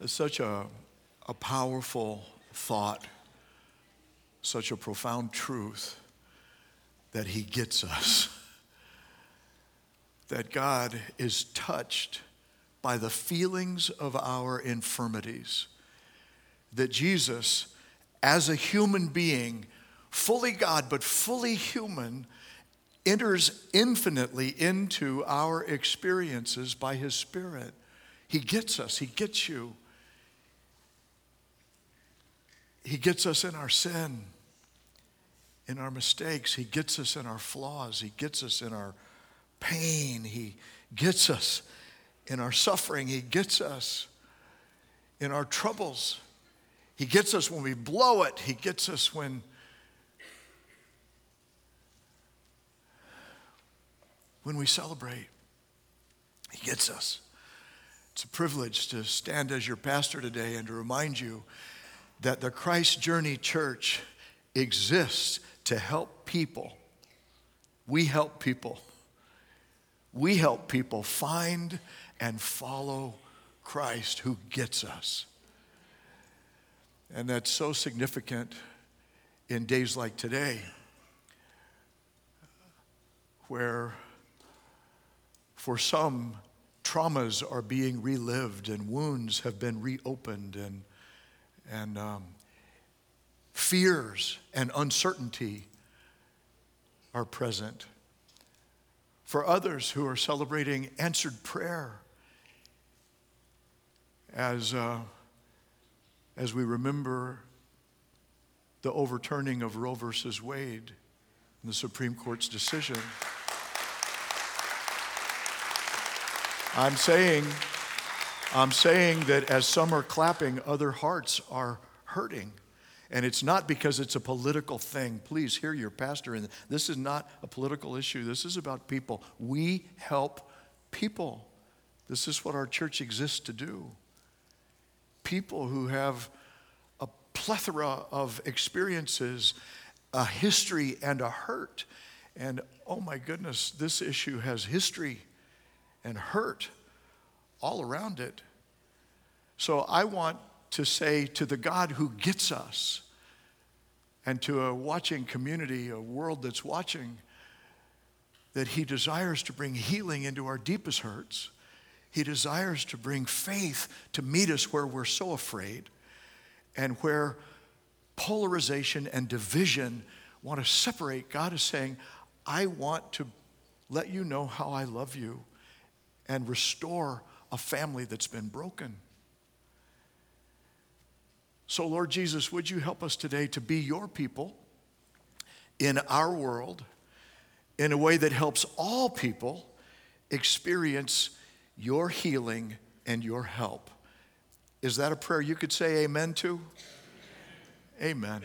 It's such a powerful thought, such a profound truth that he gets us, that God is touched by the feelings of our infirmities, that Jesus, as a human being, fully God but fully human, enters infinitely into our experiences by his Spirit. He gets us. He gets you. He gets us in our sin, in our mistakes. He gets us in our flaws. He gets us in our pain. He gets us in our suffering. He gets us in our troubles. He gets us when we blow it. He gets us when we celebrate. He gets us. It's a privilege to stand as your pastor today and to remind you that the Christ Journey Church exists to help people. We help people. We help people find and follow Christ who gets us. And that's so significant in days like today, where for some, traumas are being relived and wounds have been reopened and fears and uncertainty are present. For others who are celebrating answered prayer, as we remember the overturning of Roe versus Wade and the Supreme Court's decision, I'm saying that as some are clapping, other hearts are hurting. And it's not because it's a political thing. Please hear your pastor. And this is not a political issue. This is about people. We help people. This is what our church exists to do. People who have a plethora of experiences, a history and a hurt. And oh my goodness, this issue has history and hurt all around it. So I want to say to the God who gets us and to a watching community, a world that's watching, that he desires to bring healing into our deepest hurts. He desires to bring faith to meet us where we're so afraid and where polarization and division want to separate. God is saying, I want to let you know how I love you and restore a family that's been broken. So Lord Jesus, would you help us today to be your people in our world in a way that helps all people experience your healing and your help. Is that a prayer you could say amen to? Amen.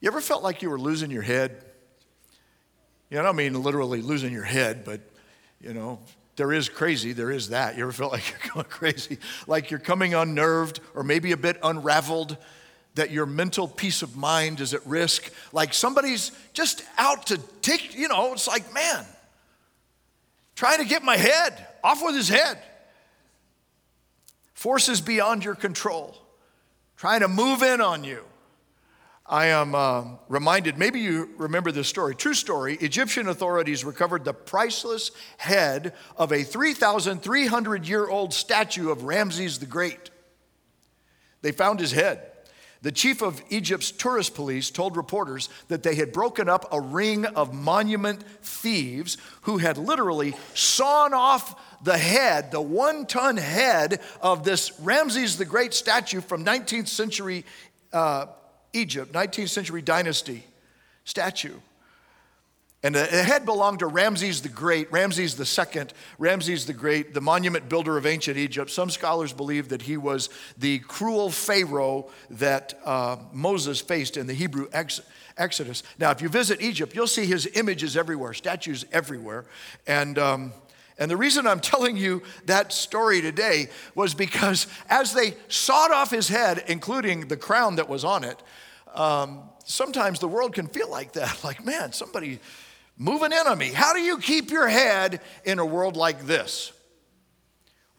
You ever felt like you were losing your head? You know, I don't mean literally losing your head, but, you know, there is crazy, there is that. You ever felt like you're going crazy? Like you're coming unnerved or maybe a bit unraveled, that your mental peace of mind is at risk. Like somebody's just out to take, you know, it's like, man, trying to get my head off with his head. Forces beyond your control, trying to move in on you. I am reminded, maybe you remember this story. True story, Egyptian authorities recovered the priceless head of a 3,300-year-old statue of Ramses the Great. They found his head. The chief of Egypt's tourist police told reporters that they had broken up a ring of monument thieves who had literally sawn off the head, the one-ton head of this Ramses the Great statue from 19th century Egypt, 19th century dynasty statue. And the head belonged to Ramses the Great, Ramses II, Ramses the Great, the monument builder of ancient Egypt. Some scholars believe that he was the cruel pharaoh that Moses faced in the Hebrew Exodus. Now, if you visit Egypt, you'll see his images everywhere, statues everywhere. And the reason I'm telling you that story today was because as they sawed off his head, including the crown that was on it, sometimes the world can feel like that. Like, man, somebody moving in on me. How do you keep your head in a world like this?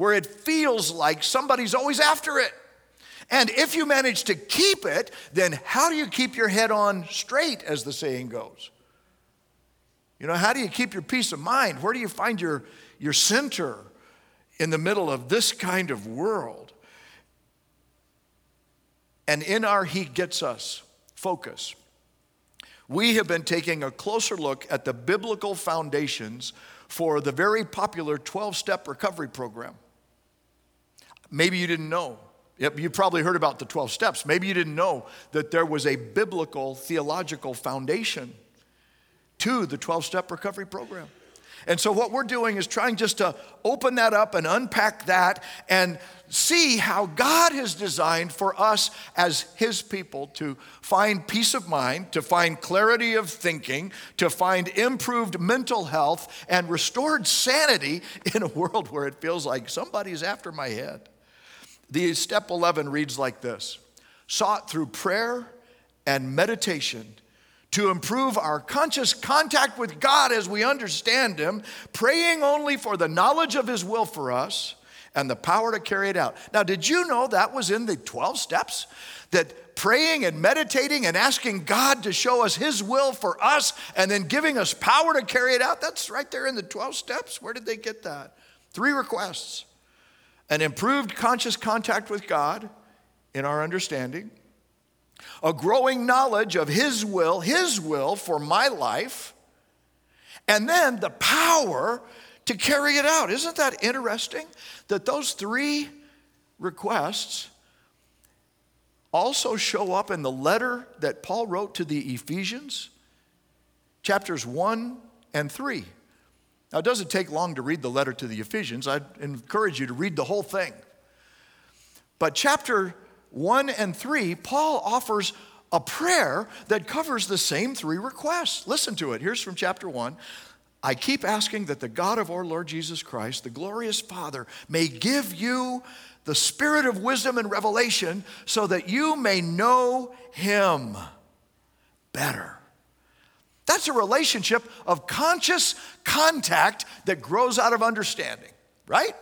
where it feels like somebody's always after it. And if you manage to keep it, then how do you keep your head on straight, as the saying goes? You know, how do you keep your peace of mind? Where do you find your center in the middle of this kind of world? And in our He Gets Us focus, we have been taking a closer look at the biblical foundations for the very popular 12-step recovery program. Maybe you didn't know. You probably heard about the 12 steps. Maybe you didn't know that there was a biblical theological foundation to the 12-step recovery program. And so what we're doing is trying just to open that up and unpack that and see how God has designed for us as His people to find peace of mind, to find clarity of thinking, to find improved mental health and restored sanity in a world where it feels like somebody's after my head. The step 11 reads like this: sought through prayer and meditation to improve our conscious contact with God as we understand Him, praying only for the knowledge of His will for us and the power to carry it out. Now, did you know that was in the 12 steps? That praying and meditating and asking God to show us His will for us and then giving us power to carry it out, that's right there in the 12 steps. Where did they get that? 3 requests: an improved conscious contact with God in our understanding, a growing knowledge of His will for my life, and then the power to carry it out. Isn't that interesting that those 3 requests also show up in the letter that Paul wrote to the Ephesians, chapters 1 and 3. Now, it doesn't take long to read the letter to the Ephesians. I'd encourage you to read the whole thing. But chapter 1 and 3, Paul offers a prayer that covers the same 3 requests. Listen to it. Here's from chapter 1. I keep asking that the God of our Lord Jesus Christ, the glorious Father, may give you the spirit of wisdom and revelation so that you may know Him better. That's a relationship of conscious contact that grows out of understanding, right?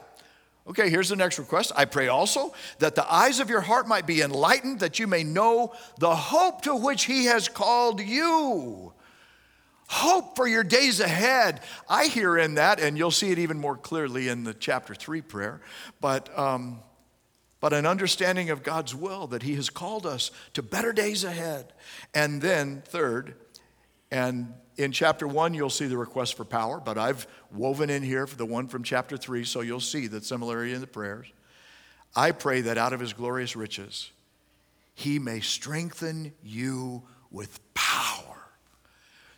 Okay, here's the next request. I pray also that the eyes of your heart might be enlightened, that you may know the hope to which He has called you. Hope for your days ahead. I hear in that, and you'll see it even more clearly in the chapter 3 prayer, but an understanding of God's will, that He has called us to better days ahead. And then third, and in chapter 1, you'll see the request for power, but I've woven in here for the one from chapter 3, so you'll see the similarity in the prayers. I pray that out of His glorious riches, He may strengthen you with power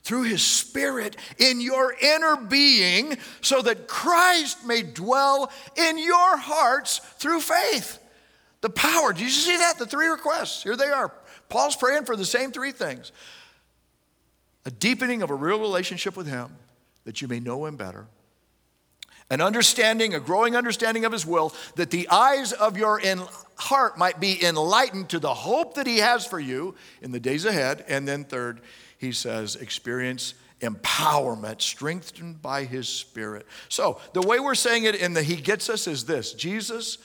through His Spirit in your inner being, so that Christ may dwell in your hearts through faith. The power. Did you see that? The 3 requests. Here they are. Paul's praying for the same 3 things: a deepening of a real relationship with Him, that you may know Him better; an understanding, a growing understanding of His will, that the eyes of your heart might be enlightened to the hope that He has for you in the days ahead; and then third, he says, experience empowerment, strengthened by His Spirit. So the way we're saying it in the He Gets Us is this: Jesus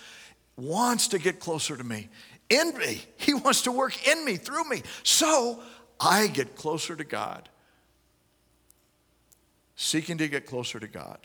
wants to get closer to me, in me. He wants to work in me, through me, so I get closer to God, seeking to get closer to God.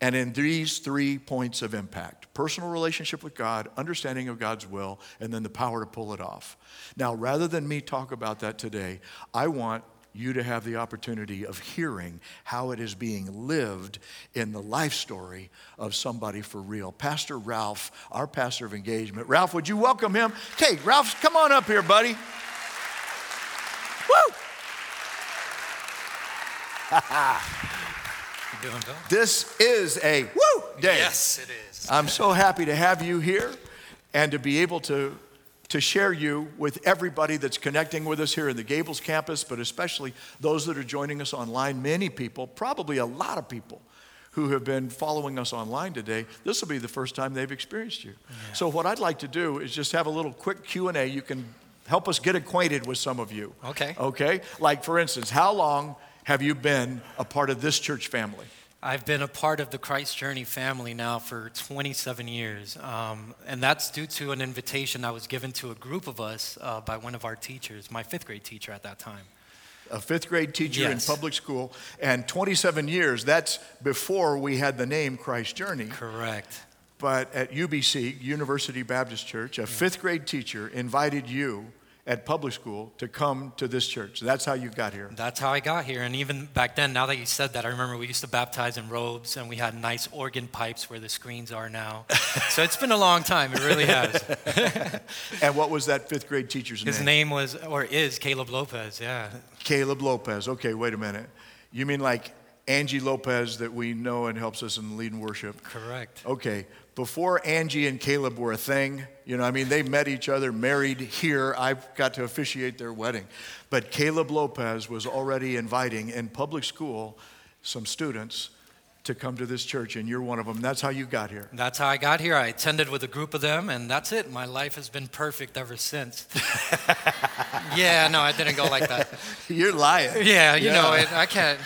And in these 3 points of impact: personal relationship with God, understanding of God's will, and then the power to pull it off. Now, rather than me talk about that today, I want you to have the opportunity of hearing how it is being lived in the life story of somebody for real. Pastor Ralph, our pastor of engagement. Ralph, would you welcome him? Hey, Ralph, come on up here, buddy. Woo! You're doing well. This is a woo day. Yes, it is. I'm so happy to have you here and to be able to share you with everybody that's connecting with us here in the Gables campus, but especially those that are joining us online. Many people, probably a lot of people, who have been following us online today, this will be the first time they've experienced you. Yeah. So what I'd like to do is just have a little quick Q&A. You can help us get acquainted with some of you. Okay. Okay? Like, for instance, how long have you been a part of this church family? I've been a part of the Christ Journey family now for 27 years, and that's due to an invitation I was given to a group of us by one of our teachers, my fifth grade teacher at that time. A fifth grade teacher in public school, and 27 years, that's before we had the name Christ Journey. Correct. But at UBC, University Baptist Church, a fifth grade teacher invited you at public school to come to this church. That's how you got here. That's how I got here. And even back then, now that you said that, I remember we used to baptize in robes and we had nice organ pipes where the screens are now. So it's been a long time. It really has. And what was that fifth grade teacher's name? His name was, or is, Caleb Lopez, yeah. Caleb Lopez. Okay, wait a minute. You mean like Angie Lopez that we know and helps us in lead and worship? Correct. Okay. Before Angie and Caleb were a thing, you know, I mean, they met each other, married here. I've got to officiate their wedding. But Caleb Lopez was already inviting in public school some students to come to this church, and you're one of them. That's how you got here. That's how I got here. I attended with a group of them, and that's it. My life has been perfect ever since. Yeah, no, I didn't go like that. You're lying. Yeah, you know, I can't.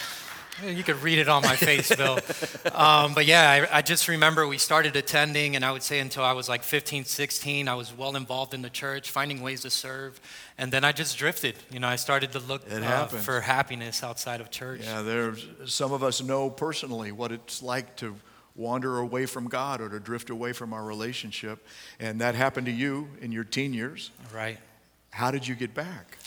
You could read it on my face, Bill. But yeah, I just remember we started attending, and I would say until I was like 15, 16, I was well involved in the church, finding ways to serve. And then I just drifted. You know, I started to look for happiness outside of church. Yeah, there's some of us know personally what it's like to wander away from God or to drift away from our relationship. And that happened to you in your teen years. Right. How did you get back?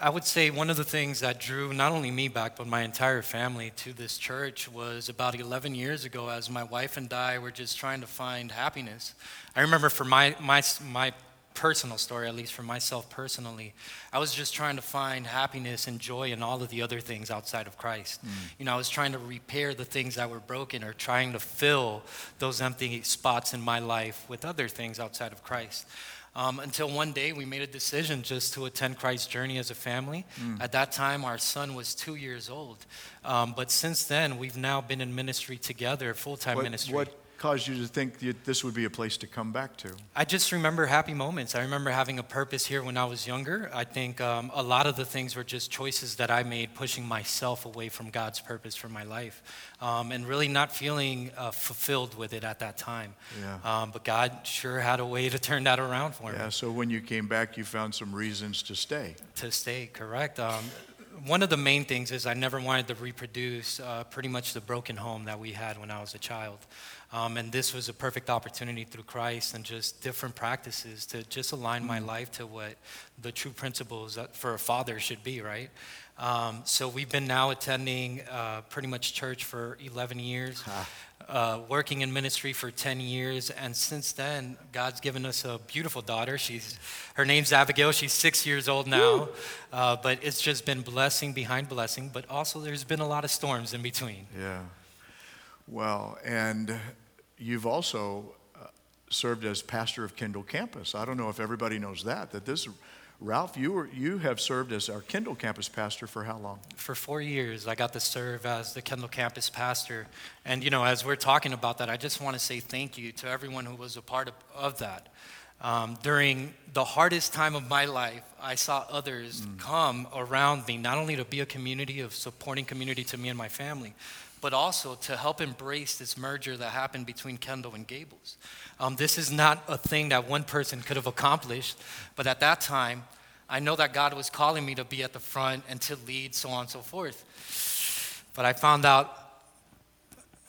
I would say one of the things that drew not only me back, but my entire family to this church was about 11 years ago as my wife and I were just trying to find happiness. I remember for my personal story, at least for myself personally, I was just trying to find happiness and joy in all of the other things outside of Christ. You know, I was trying to repair the things that were broken or trying to fill those empty spots in my life with other things outside of Christ. Until one day we made a decision just to attend Christ's Journey as a family. At that time, our son was 2 years old. But since then, we've now been in ministry together, full-time ministry. What caused you to think that this would be a place to come back to? I just remember happy moments. I remember having a purpose here when I was younger. I think a lot of the things were just choices that I made, pushing myself away from God's purpose for my life, and really not feeling fulfilled with it at that time. Yeah. But God sure had a way to turn that around for me. Yeah, so when you came back, you found some reasons to stay. To stay, correct. One of the main things is I never wanted to reproduce pretty much the broken home that we had when I was a child. And this was a perfect opportunity through Christ and just different practices to just align my life to what the true principles for a father should be, right? So we've been now attending pretty much church for 11 years, working in ministry for 10 years. And since then, God's given us a beautiful daughter. Her name's Abigail. She's 6 years old now. But it's just been blessing behind blessing. But also there's been a lot of storms in between. Yeah. Well, and you've also served as pastor of Kendall Campus. I don't know if everybody knows that this, Ralph, you have served as our Kendall Campus pastor for how long? For 4 years, I got to serve as the Kendall Campus pastor. And, you know, as we're talking about that, I just want to say thank you to everyone who was a part of that. During the hardest time of my life, I saw others come around me, not only to be a community of supporting community to me and my family, but also to help embrace this merger that happened between Kendall and Gables. This is not a thing that one person could have accomplished, but at that time, I know that God was calling me to be at the front and to lead, so on and so forth. But I found out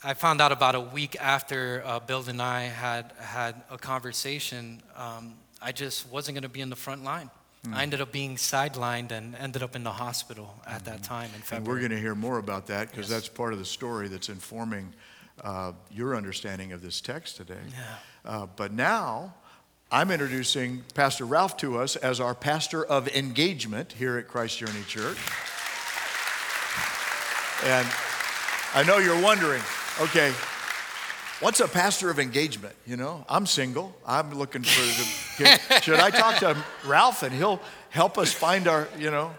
about a week after Bill and I had a conversation, I just wasn't gonna be in the front line. I ended up being sidelined and ended up in the hospital at that time in February. And we're going to hear more about that because that's part of the story that's informing your understanding of this text today. Yeah. But now I'm introducing Pastor Ralph to us as our pastor of engagement here at Christ Journey Church. And I know you're wondering, okay, what's a pastor of engagement? You know, I'm single. I'm looking for the kid. Should I talk to Ralph and he'll help us find our, you know.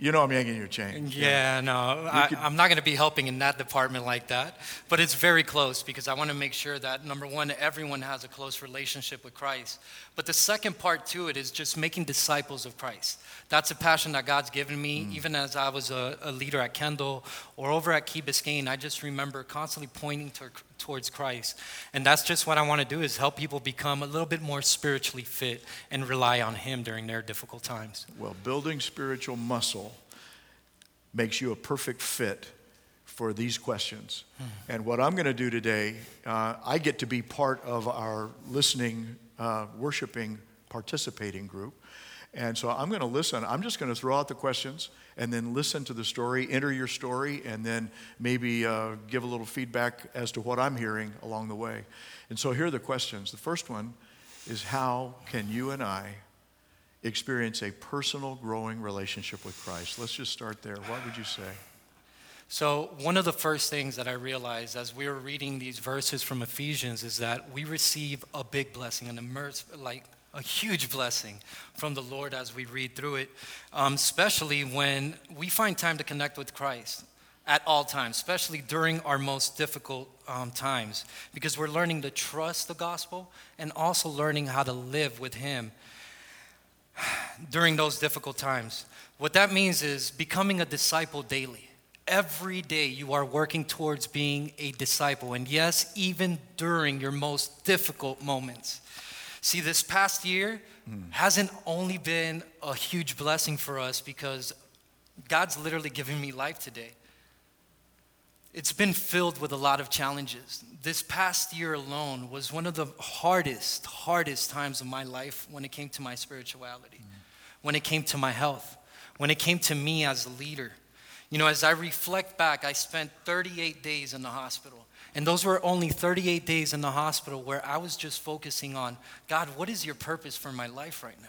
You know I'm yanking your chain. Yeah, no, I'm not going to be helping in that department like that. But it's very close because I want to make sure that, number one, everyone has a close relationship with Christ. But the second part to it is just making disciples of Christ. That's a passion that God's given me. Even as I was a leader at Kendall or over at Key Biscayne, I just remember constantly pointing towards Christ. And that's just what I want to do, is help people become a little bit more spiritually fit and rely on Him during their difficult times. Well, building spiritual muscle makes you a perfect fit for these questions. And what I'm going to do today, I get to be part of our listening, worshiping, participating group. And so I'm going to listen. I'm just going to throw out the questions and then listen to the story, enter your story, and then maybe give a little feedback as to what I'm hearing along the way. And so here are the questions. The first one is, how can you and I experience a personal growing relationship with Christ? Let's just start there. What would you say? So one of the first things that I realized as we were reading these verses from Ephesians is that we receive a big blessing, a huge blessing from the Lord as we read through it, especially when we find time to connect with Christ at all times, especially during our most difficult times, because we're learning to trust the gospel and also learning how to live with Him during those difficult times. What that means is becoming a disciple daily. Every day you are working towards being a disciple, and yes, even during your most difficult moments. See, this past year hasn't only been a huge blessing for us because God's literally giving me life today. It's been filled with a lot of challenges. This past year alone was one of the hardest times of my life when it came to my spirituality, when it came to my health, when it came to me as a leader. You know, as I reflect back, I spent 38 days in the hospital. And those were only 38 days in the hospital where I was just focusing on, God, what is your purpose for my life right now?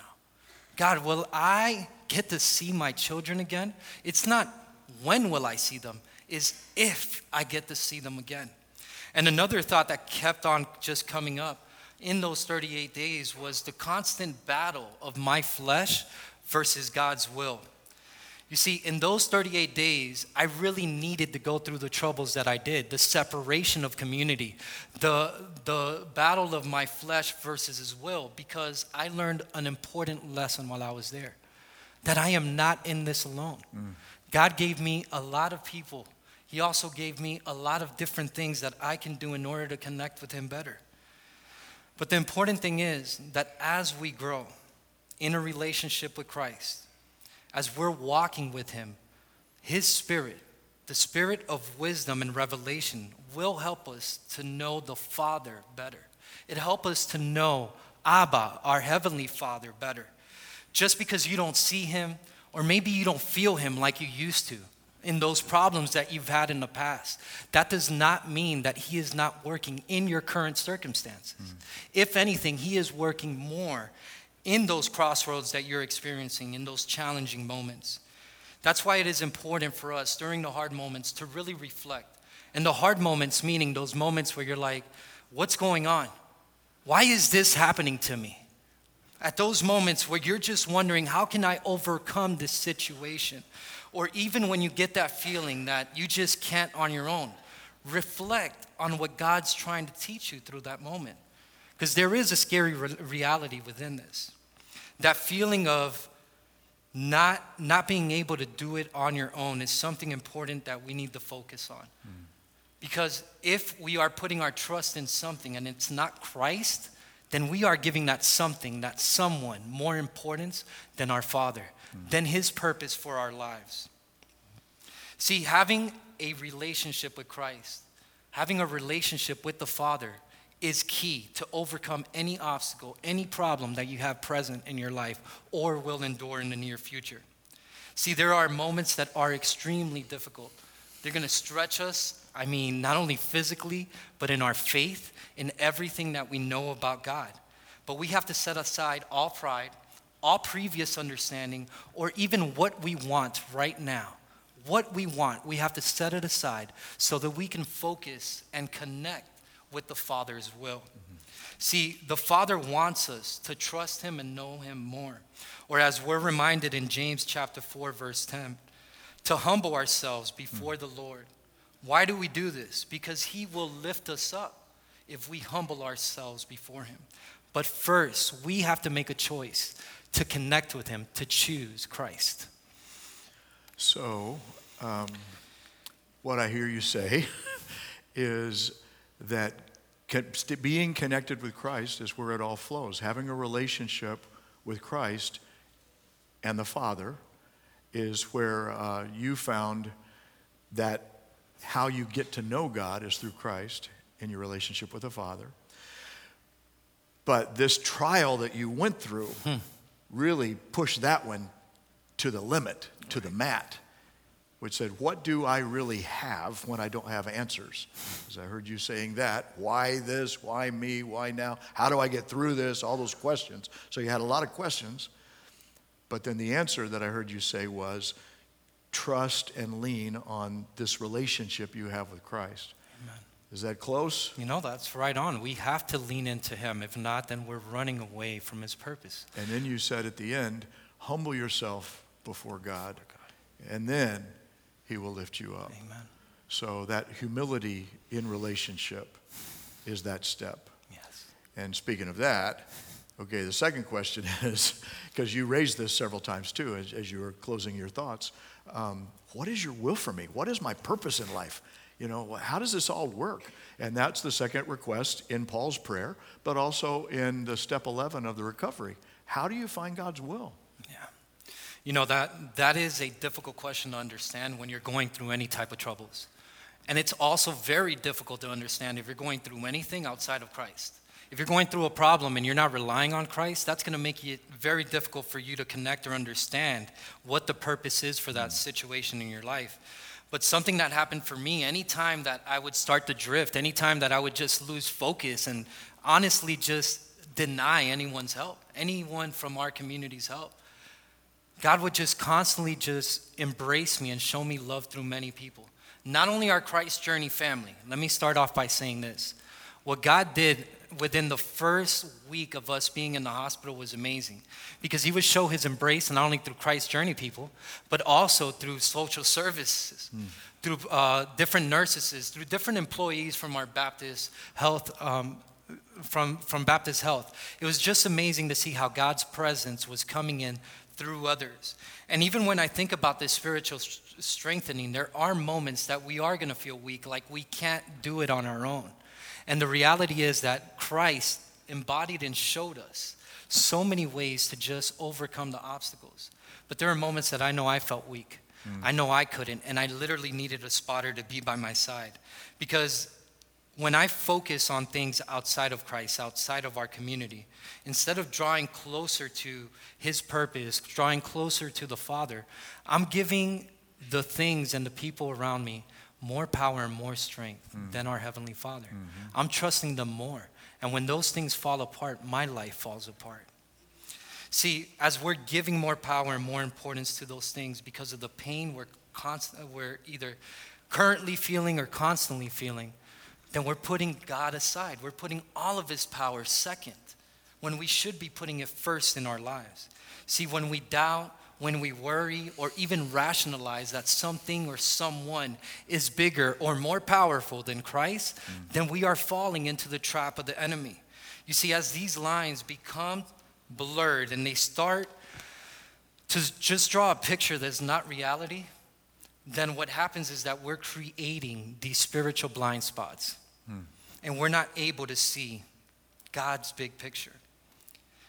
God, will I get to see my children again? It's not when will I see them, is if I get to see them again. And another thought that kept on just coming up in those 38 days was the constant battle of my flesh versus God's will. You see, in those 38 days, I really needed to go through the troubles that I did, the separation of community, the battle of my flesh versus His will, because I learned an important lesson while I was there, that I am not in this alone. God gave me a lot of people. He also gave me a lot of different things that I can do in order to connect with Him better. But the important thing is that as we grow in a relationship with Christ, as we're walking with Him, His Spirit, the Spirit of wisdom and revelation, will help us to know the Father better. It helps us to know Abba, our Heavenly Father, better. Just because you don't see Him, or maybe you don't feel Him like you used to in those problems that you've had in the past, that does not mean that He is not working in your current circumstances. If anything, He is working more in those crossroads that you're experiencing, in those challenging moments. That's why it is important for us during the hard moments to really reflect. And the hard moments meaning those moments where you're like, what's going on? Why is this happening to me? At those moments where you're just wondering, how can I overcome this situation? Or even when you get that feeling that you just can't on your own, reflect on what God's trying to teach you through that moment. Because there is a scary reality within this. That feeling of not being able to do it on your own is something important that we need to focus on. Because if we are putting our trust in something and it's not Christ, then we are giving that something, that someone, more importance than our Father, than His purpose for our lives. See, having a relationship with Christ, having a relationship with the Father is key to overcome any obstacle, any problem that you have present in your life or will endure in the near future. See, there are moments that are extremely difficult. They're going to stretch us, not only physically, but in our faith, in everything that we know about God. But we have to set aside all pride, all previous understanding, or even what we want right now. What we want, we have to set it aside so that we can focus and connect with the Father's will. See, the Father wants us to trust him and know him more. Or as we're reminded in James chapter 4, verse 10, to humble ourselves before the Lord. Why do we do this? Because he will lift us up if we humble ourselves before him. But first, we have to make a choice to connect with him, to choose Christ. So, what I hear you say is that being connected with Christ is where it all flows. Having a relationship with Christ and the Father is where you found that how you get to know God is through Christ in your relationship with the Father. But this trial that you went through really pushed that one to the limit, to the mat, which said, what do I really have when I don't have answers? Because I heard you saying that, why this, why me, why now? How do I get through this? All those questions. So you had a lot of questions. But then the answer that I heard you say was, trust and lean on this relationship you have with Christ. Amen. Is that close? You know, that's right on. We have to lean into him. If not, then we're running away from his purpose. And then you said at the end, humble yourself before God, and then he will lift you up. Amen. So that humility in relationship is that step. Yes. And speaking of that, okay, the second question is, because you raised this several times too as you were closing your thoughts, what is your will for me? What is my purpose in life? You know, how does this all work? And that's the second request in Paul's prayer, but also in the step 11 of the recovery. How do you find God's will? Yeah. You know, that is a difficult question to understand when you're going through any type of troubles. And it's also very difficult to understand if you're going through anything outside of Christ. If you're going through a problem and you're not relying on Christ, that's going to make it very difficult for you to connect or understand what the purpose is for that situation in your life. But something that happened for me, anytime that I would start to drift, anytime that I would just lose focus and honestly just deny anyone's help, anyone from our community's help, God would just constantly just embrace me and show me love through many people. Not only our Christ Journey family. Let me start off by saying this. What God did within the first week of us being in the hospital was amazing, because he would show his embrace not only through Christ Journey people, but also through social services, through different nurses, through different employees from our Baptist health, from Baptist health. It was just amazing to see how God's presence was coming in through others. And even when I think about this spiritual strengthening, there are moments that we are going to feel weak, like we can't do it on our own. And the reality is that Christ embodied and showed us so many ways to just overcome the obstacles. But there are moments that I know I felt weak. I know I couldn't, and I literally needed a spotter to be by my side. Because when I focus on things outside of Christ, outside of our community, instead of drawing closer to his purpose, drawing closer to the Father, I'm giving the things and the people around me more power and more strength than our Heavenly Father. I'm trusting them more. And when those things fall apart, my life falls apart. See, as we're giving more power and more importance to those things because of the pain we're either currently feeling or constantly feeling, then we're putting God aside. We're putting all of his power second when we should be putting it first in our lives. See, when we doubt, when we worry, or even rationalize that something or someone is bigger or more powerful than Christ, then we are falling into the trap of the enemy. You see, as these lines become blurred and they start to just draw a picture that's not reality, then what happens is that we're creating these spiritual blind spots. And we're not able to see God's big picture.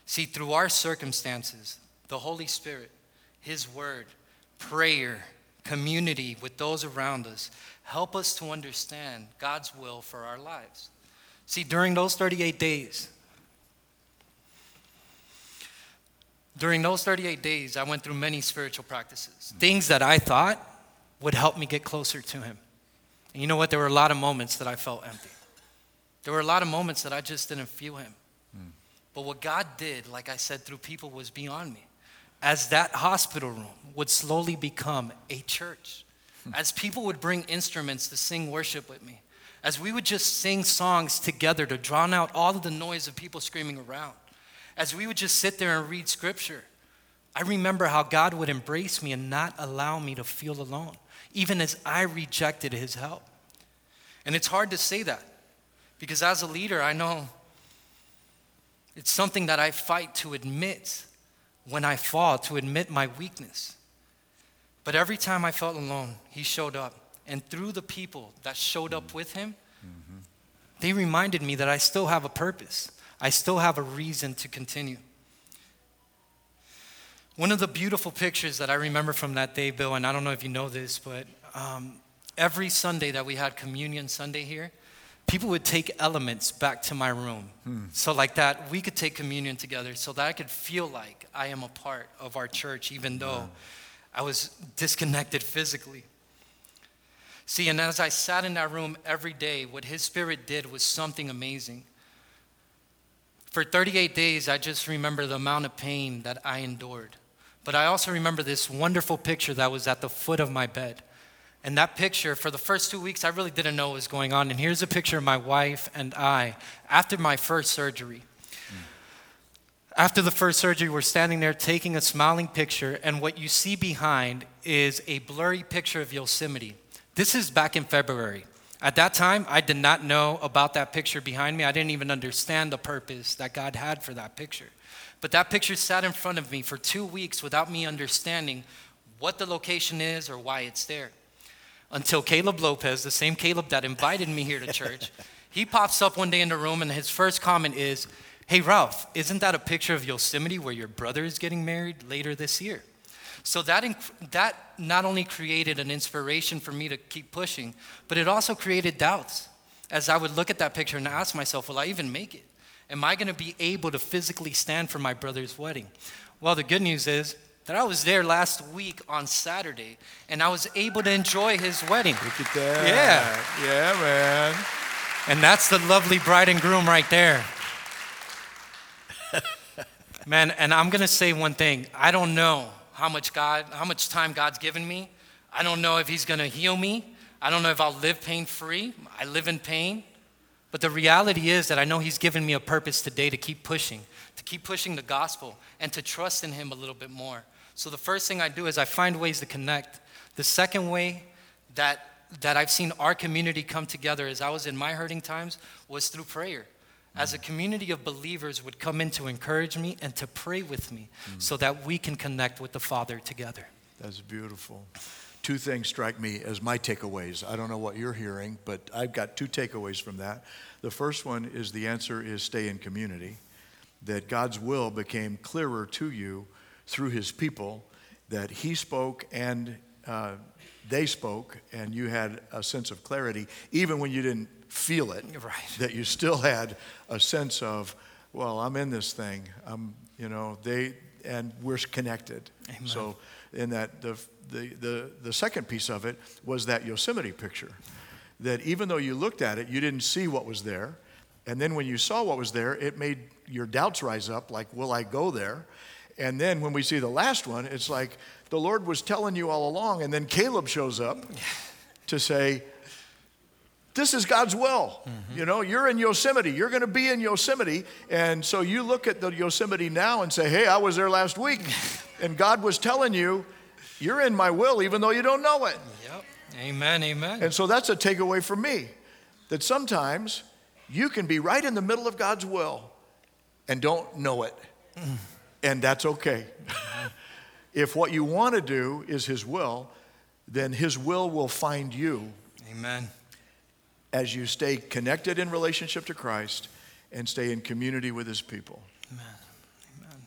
See, through our circumstances, the Holy Spirit, his word, prayer, community with those around us, help us to understand God's will for our lives. See, during those 38 days, I went through many spiritual practices, things that I thought would help me get closer to him. And you know what? There were a lot of moments that I felt empty. There were a lot of moments that I just didn't feel him. But what God did, like I said, through people was beyond me. As that hospital room would slowly become a church, as people would bring instruments to sing worship with me, as we would just sing songs together to drown out all of the noise of people screaming around, as we would just sit there and read scripture, I remember how God would embrace me and not allow me to feel alone, even as I rejected his help. And it's hard to say that, because as a leader, I know it's something that I fight to admit when I fall, to admit my weakness. But every time I felt alone, he showed up. And through the people that showed up with him, they reminded me that I still have a purpose. I still have a reason to continue. One of the beautiful pictures that I remember from that day, Bill, and I don't know if you know this, but every Sunday that we had Communion Sunday here, people would take elements back to my room. So like that, we could take communion together so that I could feel like I am a part of our church, even though I was disconnected physically. See, and as I sat in that room every day, what his spirit did was something amazing. For 38 days, I just remember the amount of pain that I endured. But I also remember this wonderful picture that was at the foot of my bed. And that picture, for the first 2 weeks, I really didn't know what was going on. And here's a picture of my wife and I after my first surgery. After the first surgery, we're standing there taking a smiling picture. And what you see behind is a blurry picture of Yosemite. This is back in February. At that time, I did not know about that picture behind me. I didn't even understand the purpose that God had for that picture. But that picture sat in front of me for 2 weeks without me understanding what the location is or why it's there. Until Caleb Lopez, the same Caleb that invited me here to church, he pops up one day in the room and his first comment is, "Hey, Ralph, isn't that a picture of Yosemite where your brother is getting married later this year?" So that not only created an inspiration for me to keep pushing, but it also created doubts as I would look at that picture and ask myself, will I even make it? Am I going to be able to physically stand for my brother's wedding? Well, the good news is that I was there last week on Saturday, and I was able to enjoy his wedding. Look at that. Yeah. Yeah, man. And that's the lovely bride and groom right there. Man, and I'm going to say one thing. I don't know how much time God's given me. I don't know if he's going to heal me. I don't know if I'll live pain-free. I live in pain. But the reality is that I know he's given me a purpose today to keep pushing the gospel, and to trust in him a little bit more. So the first thing I do is I find ways to connect. The second way that I've seen our community come together as I was in my hurting times was through prayer. As a community of believers would come in to encourage me and to pray with me so that we can connect with the Father together. That's beautiful. Two things strike me as my takeaways. I don't know what you're hearing, but I've got two takeaways from that. The first one is the answer is stay in community, that God's will became clearer to you through his people, that he spoke and they spoke, and you had a sense of clarity, even when you didn't feel it, right. That you still had a sense of, well, I'm in this thing. And we're connected. Amen. So in that, the second piece of it was that Yosemite picture, that even though you looked at it, you didn't see what was there. And then when you saw what was there, it made your doubts rise up, like, will I go there? And then when we see the last one, it's like the Lord was telling you all along, and then Caleb shows up to say, this is God's will. You know, you're in Yosemite. You're going to be in Yosemite. And so you look at the Yosemite now and say, hey, I was there last week. And God was telling you, you're in my will, even though you don't know it. Yep. Amen, amen. And so that's a takeaway for me, that sometimes you can be right in the middle of God's will and don't know it. And that's okay. If what you want to do is his will, then his will find you. Amen. As you stay connected in relationship to Christ and stay in community with his people. Amen. Amen.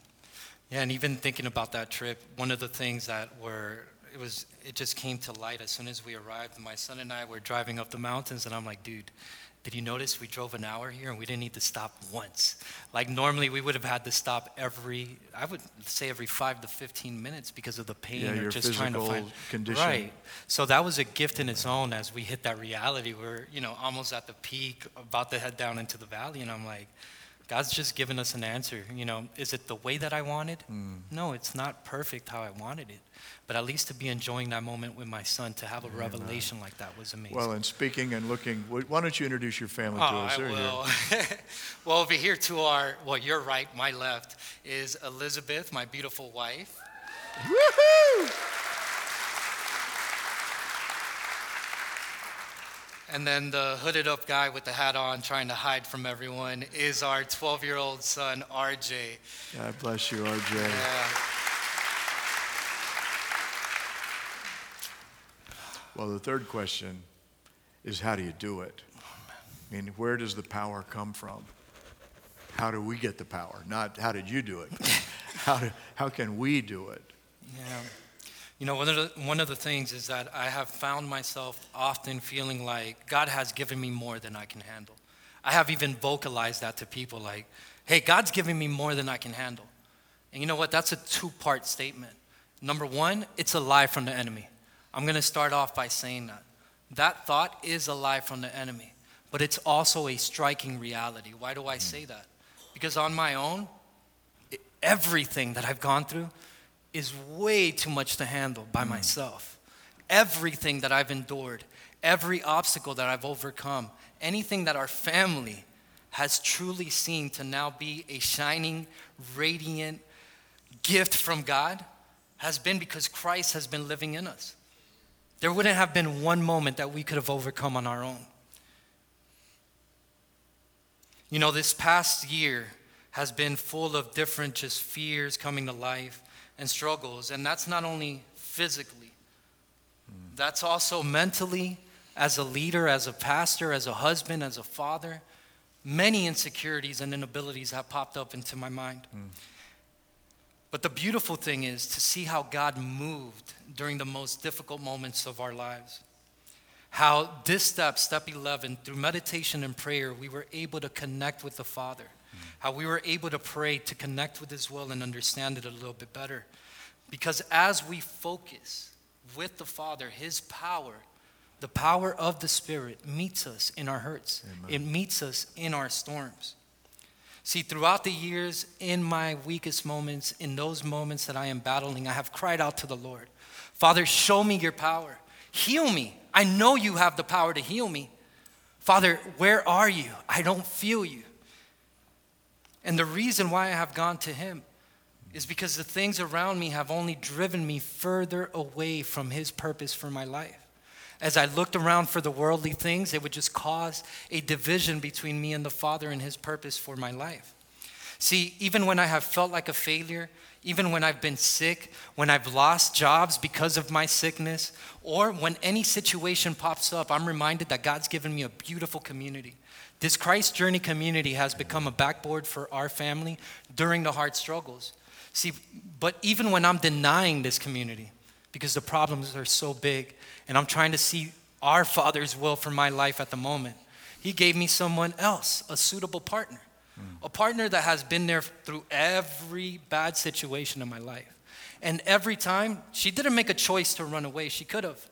Yeah, and even thinking about that trip, one of the things it just came to light as soon as we arrived. My son and I were driving up the mountains, and I'm like, dude, did you notice we drove an hour here and we didn't need to stop once? Like normally we would have had to stop every 5 to 15 minutes because of the pain or just trying to find condition. Right. So that was a gift in its own as we hit that reality. We're almost at the peak, about to head down into the valley. And I'm like, God's just given us an answer. You know, is it the way that I wanted? No, it's not perfect how I wanted it. But at least to be enjoying that moment with my son, to have a revelation like that was amazing. Well, and speaking and looking, why don't you introduce your family to us? I will. Well, over here to your right, my left, is Elizabeth, my beautiful wife. Woo-hoo! And then the hooded up guy with the hat on trying to hide from everyone is our 12-year-old son, R.J. God bless you, R.J. Yeah. Well, the third question is, how do you do it? I mean, where does the power come from? How do we get the power? Not how did you do it? How can we do it? Yeah. You know, one of the things is that I have found myself often feeling like God has given me more than I can handle. I have even vocalized that to people like, hey, God's giving me more than I can handle. And you know what? That's a two-part statement. Number one, it's a lie from the enemy. I'm going to start off by saying that. That thought is a lie from the enemy, but it's also a striking reality. Why do I say that? Because on my own, everything that I've gone through is way too much to handle by myself. Everything that I've endured, every obstacle that I've overcome, anything that our family has truly seen to now be a shining, radiant gift from God has been because Christ has been living in us. There wouldn't have been one moment that we could have overcome on our own. You know, this past year has been full of different just fears coming to life and struggles, and that's not only physically, that's also mentally, as a leader, as a pastor, as a husband, as a father. Many insecurities and inabilities have popped up into my mind. But the beautiful thing is to see how God moved during the most difficult moments of our lives. How this step 11, through meditation and prayer, we were able to connect with the Father. How we were able to pray to connect with His will and understand it a little bit better. Because as we focus with the Father, His power, the power of the Spirit, meets us in our hurts. Amen. It meets us in our storms. See, throughout the years, in my weakest moments, in those moments that I am battling, I have cried out to the Lord, Father, show me your power. Heal me. I know you have the power to heal me. Father, where are you? I don't feel you. And the reason why I have gone to Him is because the things around me have only driven me further away from His purpose for my life. As I looked around for the worldly things, it would just cause a division between me and the Father and His purpose for my life. See, even when I have felt like a failure, even when I've been sick, when I've lost jobs because of my sickness, or when any situation pops up, I'm reminded that God's given me a beautiful community. This Christ Journey community has become a backboard for our family during the hard struggles. See, but even when I'm denying this community, because the problems are so big, and I'm trying to see our Father's will for my life at the moment, He gave me someone else, a suitable partner. A partner that has been there through every bad situation in my life. And every time, she didn't make a choice to run away. She could have.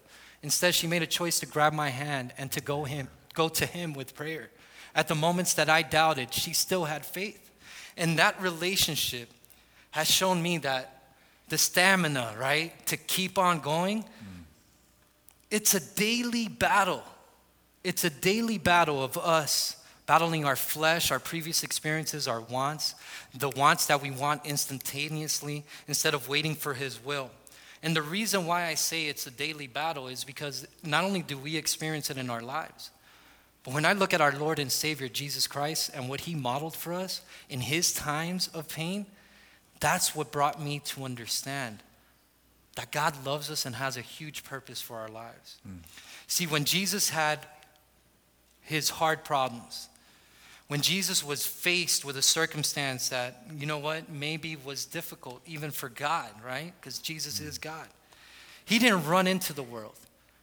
Instead, she made a choice to grab my hand and to go to Him with prayer. At the moments that I doubted, she still had faith. And that relationship has shown me that the stamina, right, to keep on going, it's a daily battle. It's a daily battle of us battling our flesh, our previous experiences, our wants, the wants that we want instantaneously instead of waiting for His will. And the reason why I say it's a daily battle is because not only do we experience it in our lives, but when I look at our Lord and Savior, Jesus Christ, and what He modeled for us in His times of pain, that's what brought me to understand that God loves us and has a huge purpose for our lives. See, when Jesus had His hard problems, when Jesus was faced with a circumstance that, you know what, maybe was difficult even for God, right? Because Jesus is God. He didn't run into the world.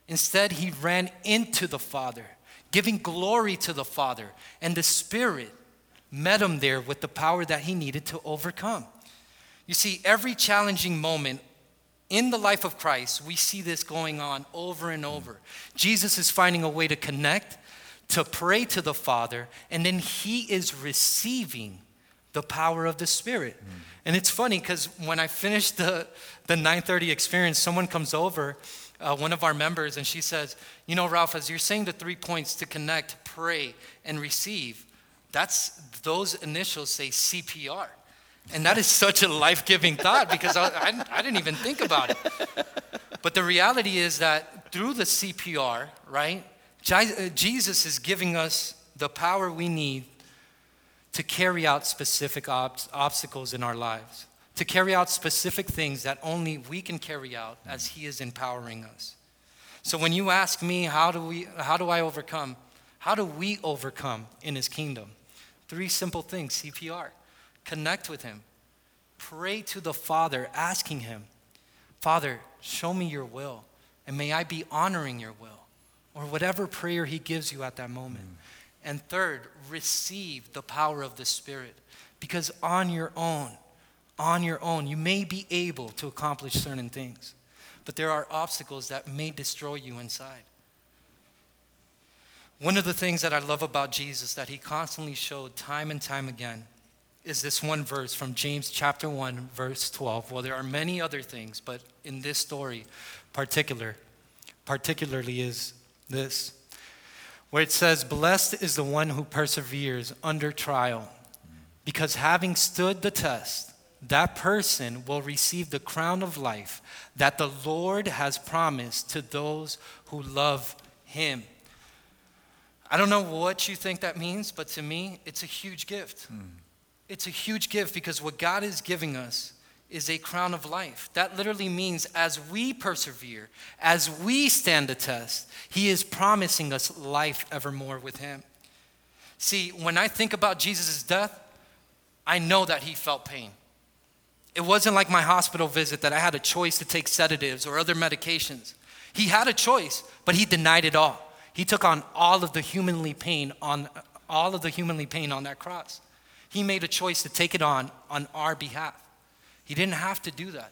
Instead, He ran into the Father, giving glory to the Father, and the Spirit met Him there with the power that He needed to overcome. You see, every challenging moment in the life of Christ, we see this going on over and over. Jesus is finding a way to connect, to pray to the Father, and then he is receiving the power of the Spirit. Mm. And it's funny because when I finished the 9:30 experience, someone comes over, one of our members, and she says, you know, Ralph, as you're saying the 3 points to connect, pray, and receive, those initials say CPR. And that is such a life-giving thought because I didn't even think about it. But the reality is that through the CPR, right, Jesus is giving us the power we need to carry out specific obstacles in our lives, to carry out specific things that only we can carry out as he is empowering us. So when you ask me, how do we overcome in his kingdom? 3 simple things, CPR. Connect with him. Pray to the Father, asking him, Father, show me your will, and may I be honoring your will, or whatever prayer he gives you at that moment. And 3rd, receive the power of the Spirit, because on your own, you may be able to accomplish certain things, but there are obstacles that may destroy you inside. One of the things that I love about Jesus that he constantly showed time and time again is this one verse from James chapter 1, verse 12. Well, there are many other things, but in this story particularly is this, where it says, blessed is the one who perseveres under trial, because having stood the test, that person will receive the crown of life that the Lord has promised to those who love him. I don't know what you think that means, but to me, it's a huge gift. It's a huge gift because what God is giving us is a crown of life. That literally means as we persevere, as we stand the test, he is promising us life evermore with him. See, when I think about Jesus' death, I know that he felt pain. It wasn't like my hospital visit that I had a choice to take sedatives or other medications. He had a choice, but he denied it all. He took on all of the humanly pain on that cross. He made a choice to take it on our behalf. He didn't have to do that.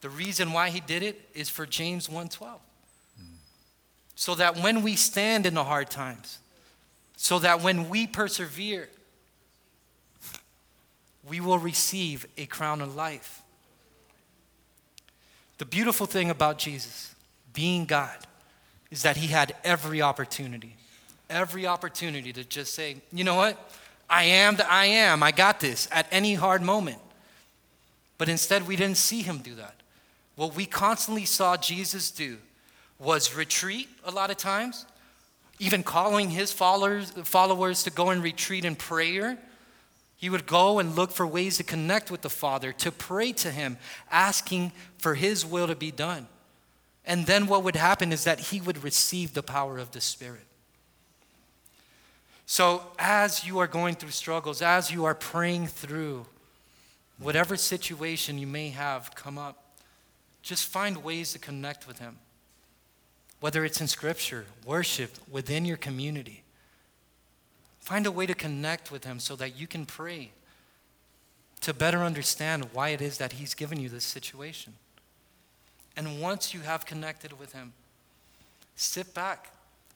The reason why he did it is for James 1:12. So that when we stand in the hard times, so that when we persevere, we will receive a crown of life. The beautiful thing about Jesus, being God, is that he had every opportunity to just say, you know what? I am. I got this at any hard moment. But instead, we didn't see him do that. What we constantly saw Jesus do was retreat a lot of times, even calling his followers to go and retreat in prayer. He would go and look for ways to connect with the Father, to pray to him, asking for his will to be done. And then what would happen is that he would receive the power of the Spirit. So as you are going through struggles, as you are praying through whatever situation you may have come up, just find ways to connect with him. Whether it's in scripture, worship, within your community. Find a way to connect with him so that you can pray to better understand why it is that he's given you this situation. And once you have connected with him, sit back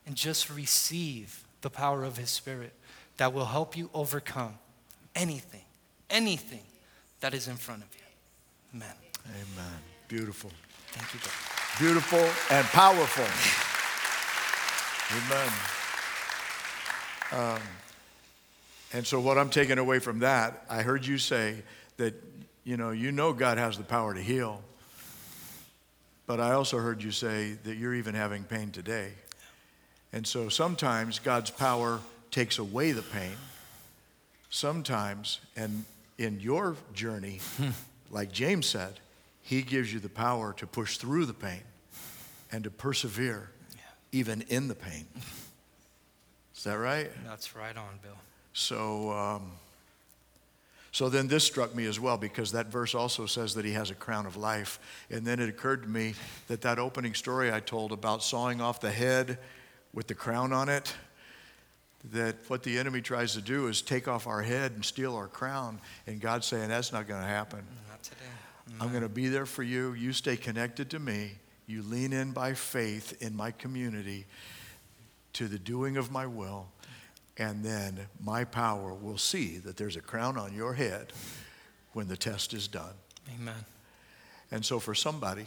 and just receive the power of his Spirit that will help you overcome anything that is in front of you. Amen. Amen. Beautiful. Thank you, God. Beautiful and powerful. Amen. And so what I'm taking away from that, I heard you say that, you know God has the power to heal. But I also heard you say that you're even having pain today. And so sometimes God's power takes away the pain. Sometimes, and in your journey, like James said, he gives you the power to push through the pain and to persevere even in the pain. Is that right? That's right on, Bill. So then this struck me as well, because that verse also says that he has a crown of life. And then it occurred to me that opening story I told about sawing off the head with the crown on it, that what the enemy tries to do is take off our head and steal our crown. And God's saying, that's not going to happen. Not today. No. I'm going to be there for you. You stay connected to me. You lean in by faith in my community. to the doing of my will, and then my power will see that there's a crown on your head when the test is done. Amen. And so for somebody,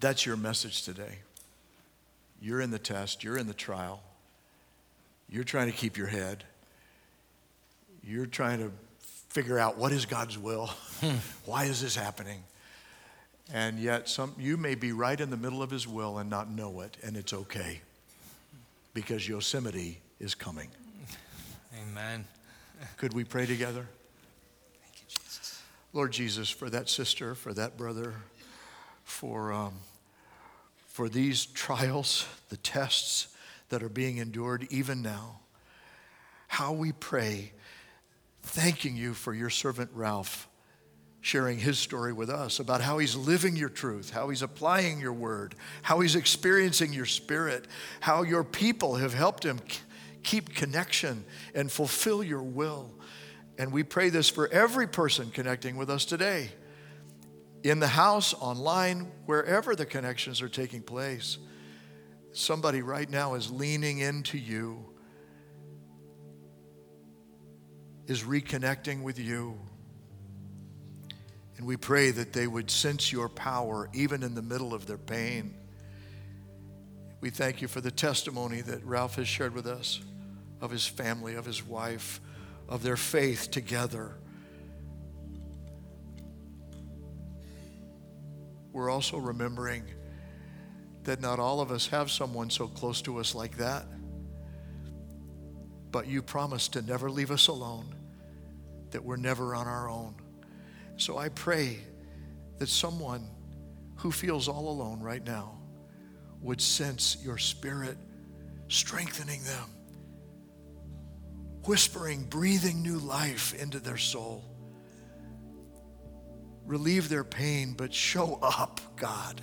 that's your message today. You're in the test. You're in the trial. You're trying to keep your head. You're trying to figure out what is God's will. Why is this happening? And yet you may be right in the middle of his will and not know it, and it's okay because Yosemite is coming. Amen. Could we pray together? Thank you, Jesus. Lord Jesus, for that sister, for that brother, for these trials, the tests that are being endured even now, how we pray, thanking you for your servant Ralph sharing his story with us about how he's living your truth, how he's applying your word, how he's experiencing your spirit, how your people have helped him keep connection and fulfill your will. And we pray this for every person connecting with us today, in the house, online, wherever the connections are taking place. Somebody right now is leaning into you, is reconnecting with you. And we pray that they would sense your power even in the middle of their pain. We thank you for the testimony that Ralph has shared with us of his family, of his wife, of their faith together. We're also remembering that not all of us have someone so close to us like that, but you promised to never leave us alone, that we're never on our own. So I pray that someone who feels all alone right now would sense your spirit strengthening them, whispering, breathing new life into their soul. Relieve their pain, but show up, God,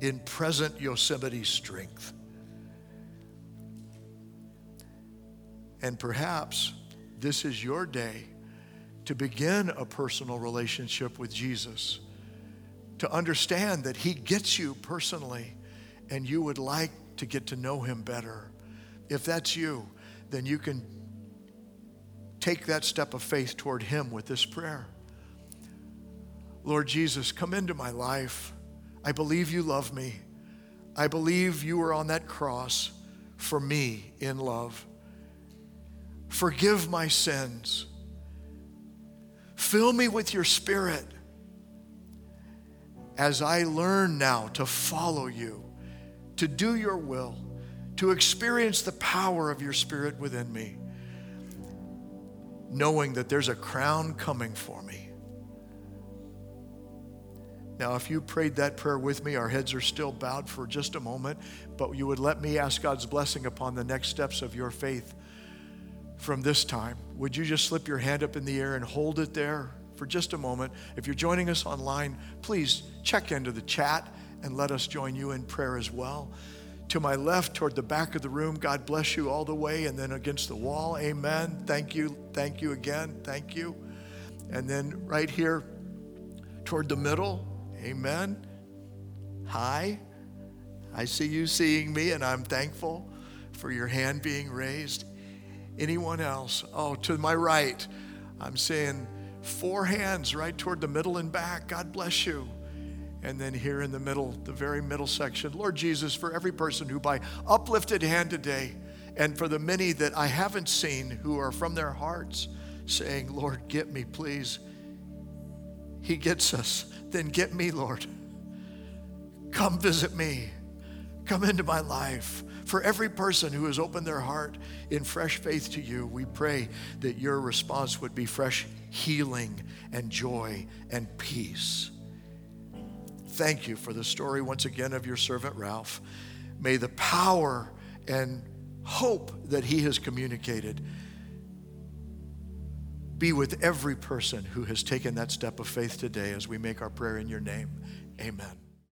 in present Yosemite strength. And perhaps this is your day to begin a personal relationship with Jesus, to understand that he gets you personally and you would like to get to know him better. If that's you, then you can take that step of faith toward him with this prayer. Lord Jesus, come into my life. I believe you love me. I believe you were on that cross for me in love. Forgive my sins. Fill me with your spirit as I learn now to follow you, to do your will, to experience the power of your spirit within me, knowing that there's a crown coming for me. Now, if you prayed that prayer with me, our heads are still bowed for just a moment, but you would let me ask God's blessing upon the next steps of your faith. From this time, would you just slip your hand up in the air and hold it there for just a moment? If you're joining us online, please check into the chat and let us join you in prayer as well. To my left, toward the back of the room, God bless you all the way, and then against the wall, amen. Thank you again, thank you. And then right here, toward the middle, amen. Hi, I see you seeing me, and I'm thankful for your hand being raised. Anyone else? Oh, to my right, I'm seeing four hands right toward the middle and back. God bless you. And then here in the middle, the very middle section. Lord Jesus, for every person who by uplifted hand today, and for the many that I haven't seen who are from their hearts saying, Lord, get me, please. He gets us. Then get me, Lord. Come visit me. Come into my life. For every person who has opened their heart in fresh faith to you, we pray that your response would be fresh healing and joy and peace. Thank you for the story once again of your servant Ralph. May the power and hope that he has communicated be with every person who has taken that step of faith today as we make our prayer in your name. Amen.